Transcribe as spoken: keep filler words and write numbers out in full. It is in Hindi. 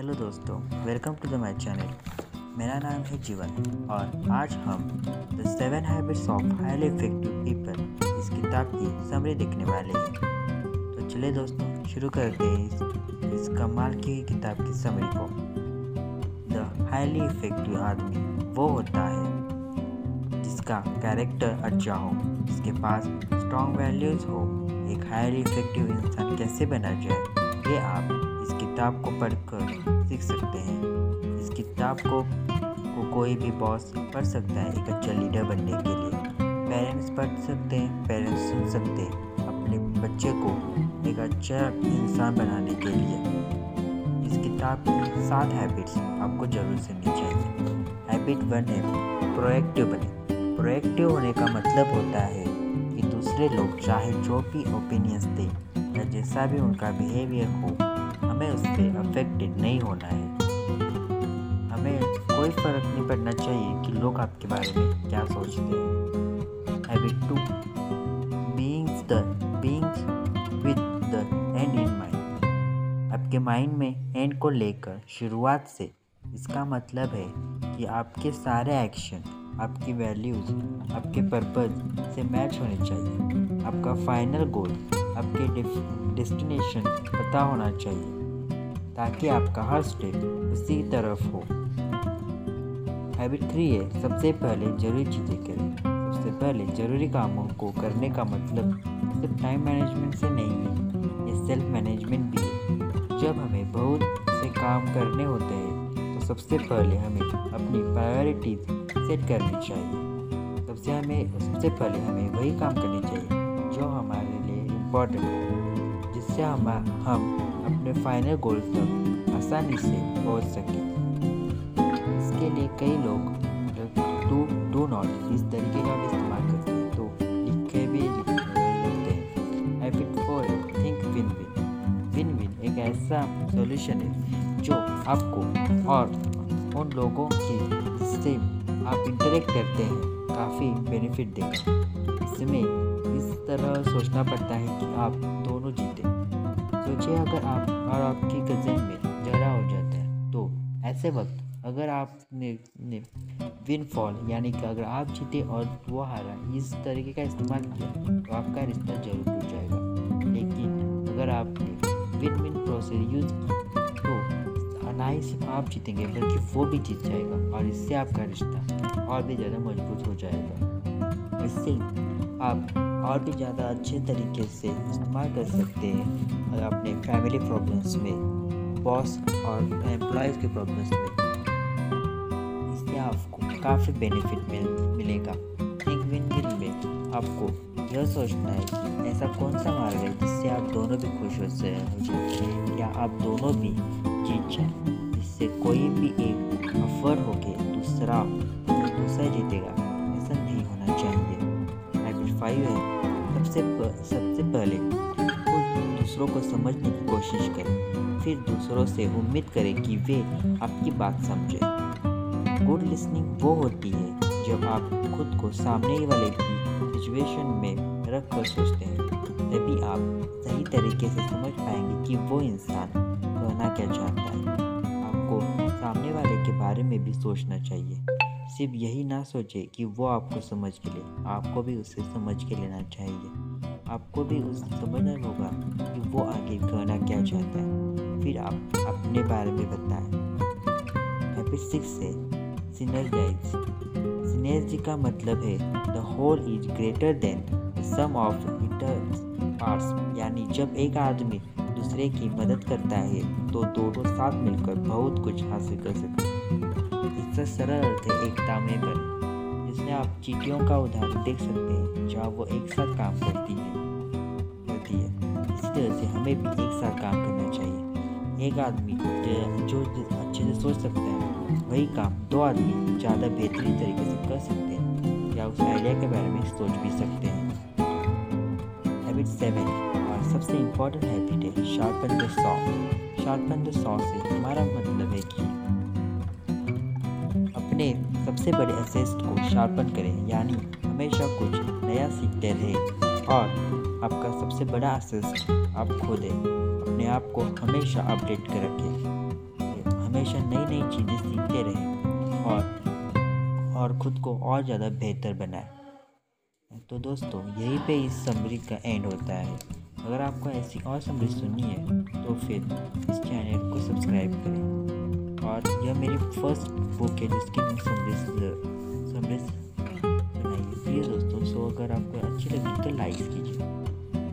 हेलो दोस्तों, welcome to the my channel. मेरा नाम है जीवन और आज हम the seven habits of highly effective people इस किताब की समरी देखने वाले हैं। तो चलिए दोस्तों, शुरू करते हैं इस, इस कमाल की किताब की समरी को। द हाईली इफेक्टिव आदमी वो होता है जिसका कैरेक्टर अच्छा हो, जिसके पास स्ट्रॉन्ग वैल्यूज़ हो। एक हाईली इफेक्टिव इंसान कैसे बना जाए, ये आप इस किताब को पढ़कर सीख सकते हैं। इस किताब को, को कोई भी बॉस पढ़ सकता है। एक अच्छा लीडर बनने के लिए पेरेंट्स पढ़ सकते हैं, पेरेंट्स सुन सकते हैं अपने बच्चे को एक अच्छा इंसान बनाने के लिए। इस किताब की सात हैबिट्स आपको जरूर सुननी चाहिए। हैबिट वन है प्रोएक्टिव बने। प्रोएक्टिव होने का मतलब होता है कि दूसरे लोग चाहे जो भी ओपिनियंस दें या जैसा भी उनका बिहेवियर हो, हमें उससे अफेक्टेड नहीं होना है। हमें कोई फ़र्क नहीं पड़ना चाहिए कि लोग आपके बारे में क्या सोचते हैं। Habit two beings the beings with the end in mind. आपके माइंड में एंड को लेकर शुरुआत से, इसका मतलब है कि आपके सारे एक्शन, आपकी वैल्यूज़, आपके पर्पस से मैच होने चाहिए। आपका फाइनल गोल, आपके डेस्टिनेशन पता होना चाहिए ताकि आपका हर स्टेप उसी तरफ हो। हैबिट थ्री है सबसे पहले जरूरी चीज़ें करें। सबसे पहले जरूरी कामों को करने का मतलब सिर्फ टाइम मैनेजमेंट से नहीं है, ये सेल्फ मैनेजमेंट भी है। जब हमें बहुत से काम करने होते हैं तो सबसे पहले हमें अपनी प्रायोरिटीज सेट करनी चाहिए। सबसे हमें सबसे पहले हमें वही काम करने चाहिए जो हमारे लिए इम्पोर्टेंट है, जिससे हम हम अपने फाइनल गोल तक आसानी से पहुंच सकें। इसके लिए कई लोग डू डू नॉट इस तरीके का भी इस्तेमाल करते हैं, तो लिखे भी लिखते हैं। Habit four think win win. Win win एक ऐसा सॉल्यूशन है जो आपको और उन लोगों की जिससे आप इंटरेक्ट करते हैं काफ़ी बेनिफिट देगा। इसमें इस तरह सोचना पड़ता है कि आप दोनों जीते। सोचिए अगर आप और आपकी कज़न में झगड़ा हो जाता है, तो ऐसे वक्त अगर आपने ने विन फॉल यानी कि अगर आप जीते और वो हारा, इस तरीके का इस्तेमाल किया तो आपका रिश्ता जरूर टूट जाएगा। लेकिन अगर आपने विन विन प्रोसेस यूज़ किया तो ना ही सिर्फ आप जीतेंगे बल्कि वो भी जीत जाएगा और इससे आपका रिश्ता और भी ज़्यादा मजबूत हो जाएगा। इससे आप और भी ज़्यादा अच्छे तरीके से इस्तेमाल कर सकते हैं और अपने फैमिली प्रॉब्लम्स में, बॉस और एम्प्लॉयज़ के प्रॉब्लम्स में। इससे आपको काफ़ी बेनिफिट मिल मिलेगा। एक विन विन में आपको यह सोचना है कि ऐसा कौन सा मार्ग है जिससे आप दोनों भी खुश हो जाए या आप दोनों भी जीत जाए, जिससे कोई भी एक अफर होके दूसरा दूसरा जीतेगा। ऐसा नहीं होना चाहिए। फाइव है सबसे सबसे पहले खुद दूसरों को समझने की कोशिश करें, फिर दूसरों से उम्मीद करें कि वे आपकी बात समझें। गुड लिसनिंग वो होती है जब आप खुद को सामने वाले की सिचुएशन में रख कर सोचते हैं, तभी आप सही तरीके से समझ पाएंगे कि वो इंसान कहना क्या चाहता है। आपको सामने वाले के बारे में भी सोचना चाहिए, सिर्फ यही ना सोचे कि वो आपको समझ के ले, आपको भी उसे समझ के लेना चाहिए। आपको भी उसे समझना होगा कि वो आगे कहना क्या चाहता है, फिर आप अपने बारे में बताएं। हैबिट सिक्स है सिनर्जाइज। सिनर्जी का मतलब है the whole is greater than the sum of its parts, यानी जब एक आदमी दूसरे की मदद करता है तो दोनों साथ मिलकर बहुत कुछ हासिल कर सकते हैं। इसका सरल अर्थ है एकता में बल, जिसमें आप चींटियों का उदाहरण देख सकते हैं जहाँ वो एक साथ काम करती है करती है इसी तरह से हमें भी एक साथ काम करना चाहिए। एक आदमी जो अच्छे से सोच सकता है वही काम दो आदमी ज़्यादा बेहतरीन तरीके से कर सकते हैं या उस आइडिया के बारे में सोच भी सकते हैं। हैबिट सेवन और सबसे इम्पोर्टेंट हैबिट है sharpen the saw. Sharpen the saw से हमारा मतलब है कि अपने सबसे बड़े एसेट्स को शार्पन करें, यानी हमेशा कुछ नया सीखते रहें और आपका सबसे बड़ा एसेट आप खुद है। अपने आप को हमेशा अपडेट कर रखें। हमेशा नई नई चीज़ें सीखते रहें और और ख़ुद को और ज़्यादा बेहतर बनाएं। तो दोस्तों, यहीं पे इस समरी का एंड होता है। अगर आपको ऐसी और समरी सुननी है तो फिर इस चैनल को सब्सक्राइब करें। और यह मेरी फर्स्ट बुक है जिसकी मैं समरी समरी बनाई है। प्लीज़ दोस्तों, सो अगर आपको अच्छी लगी तो लाइक कीजिए।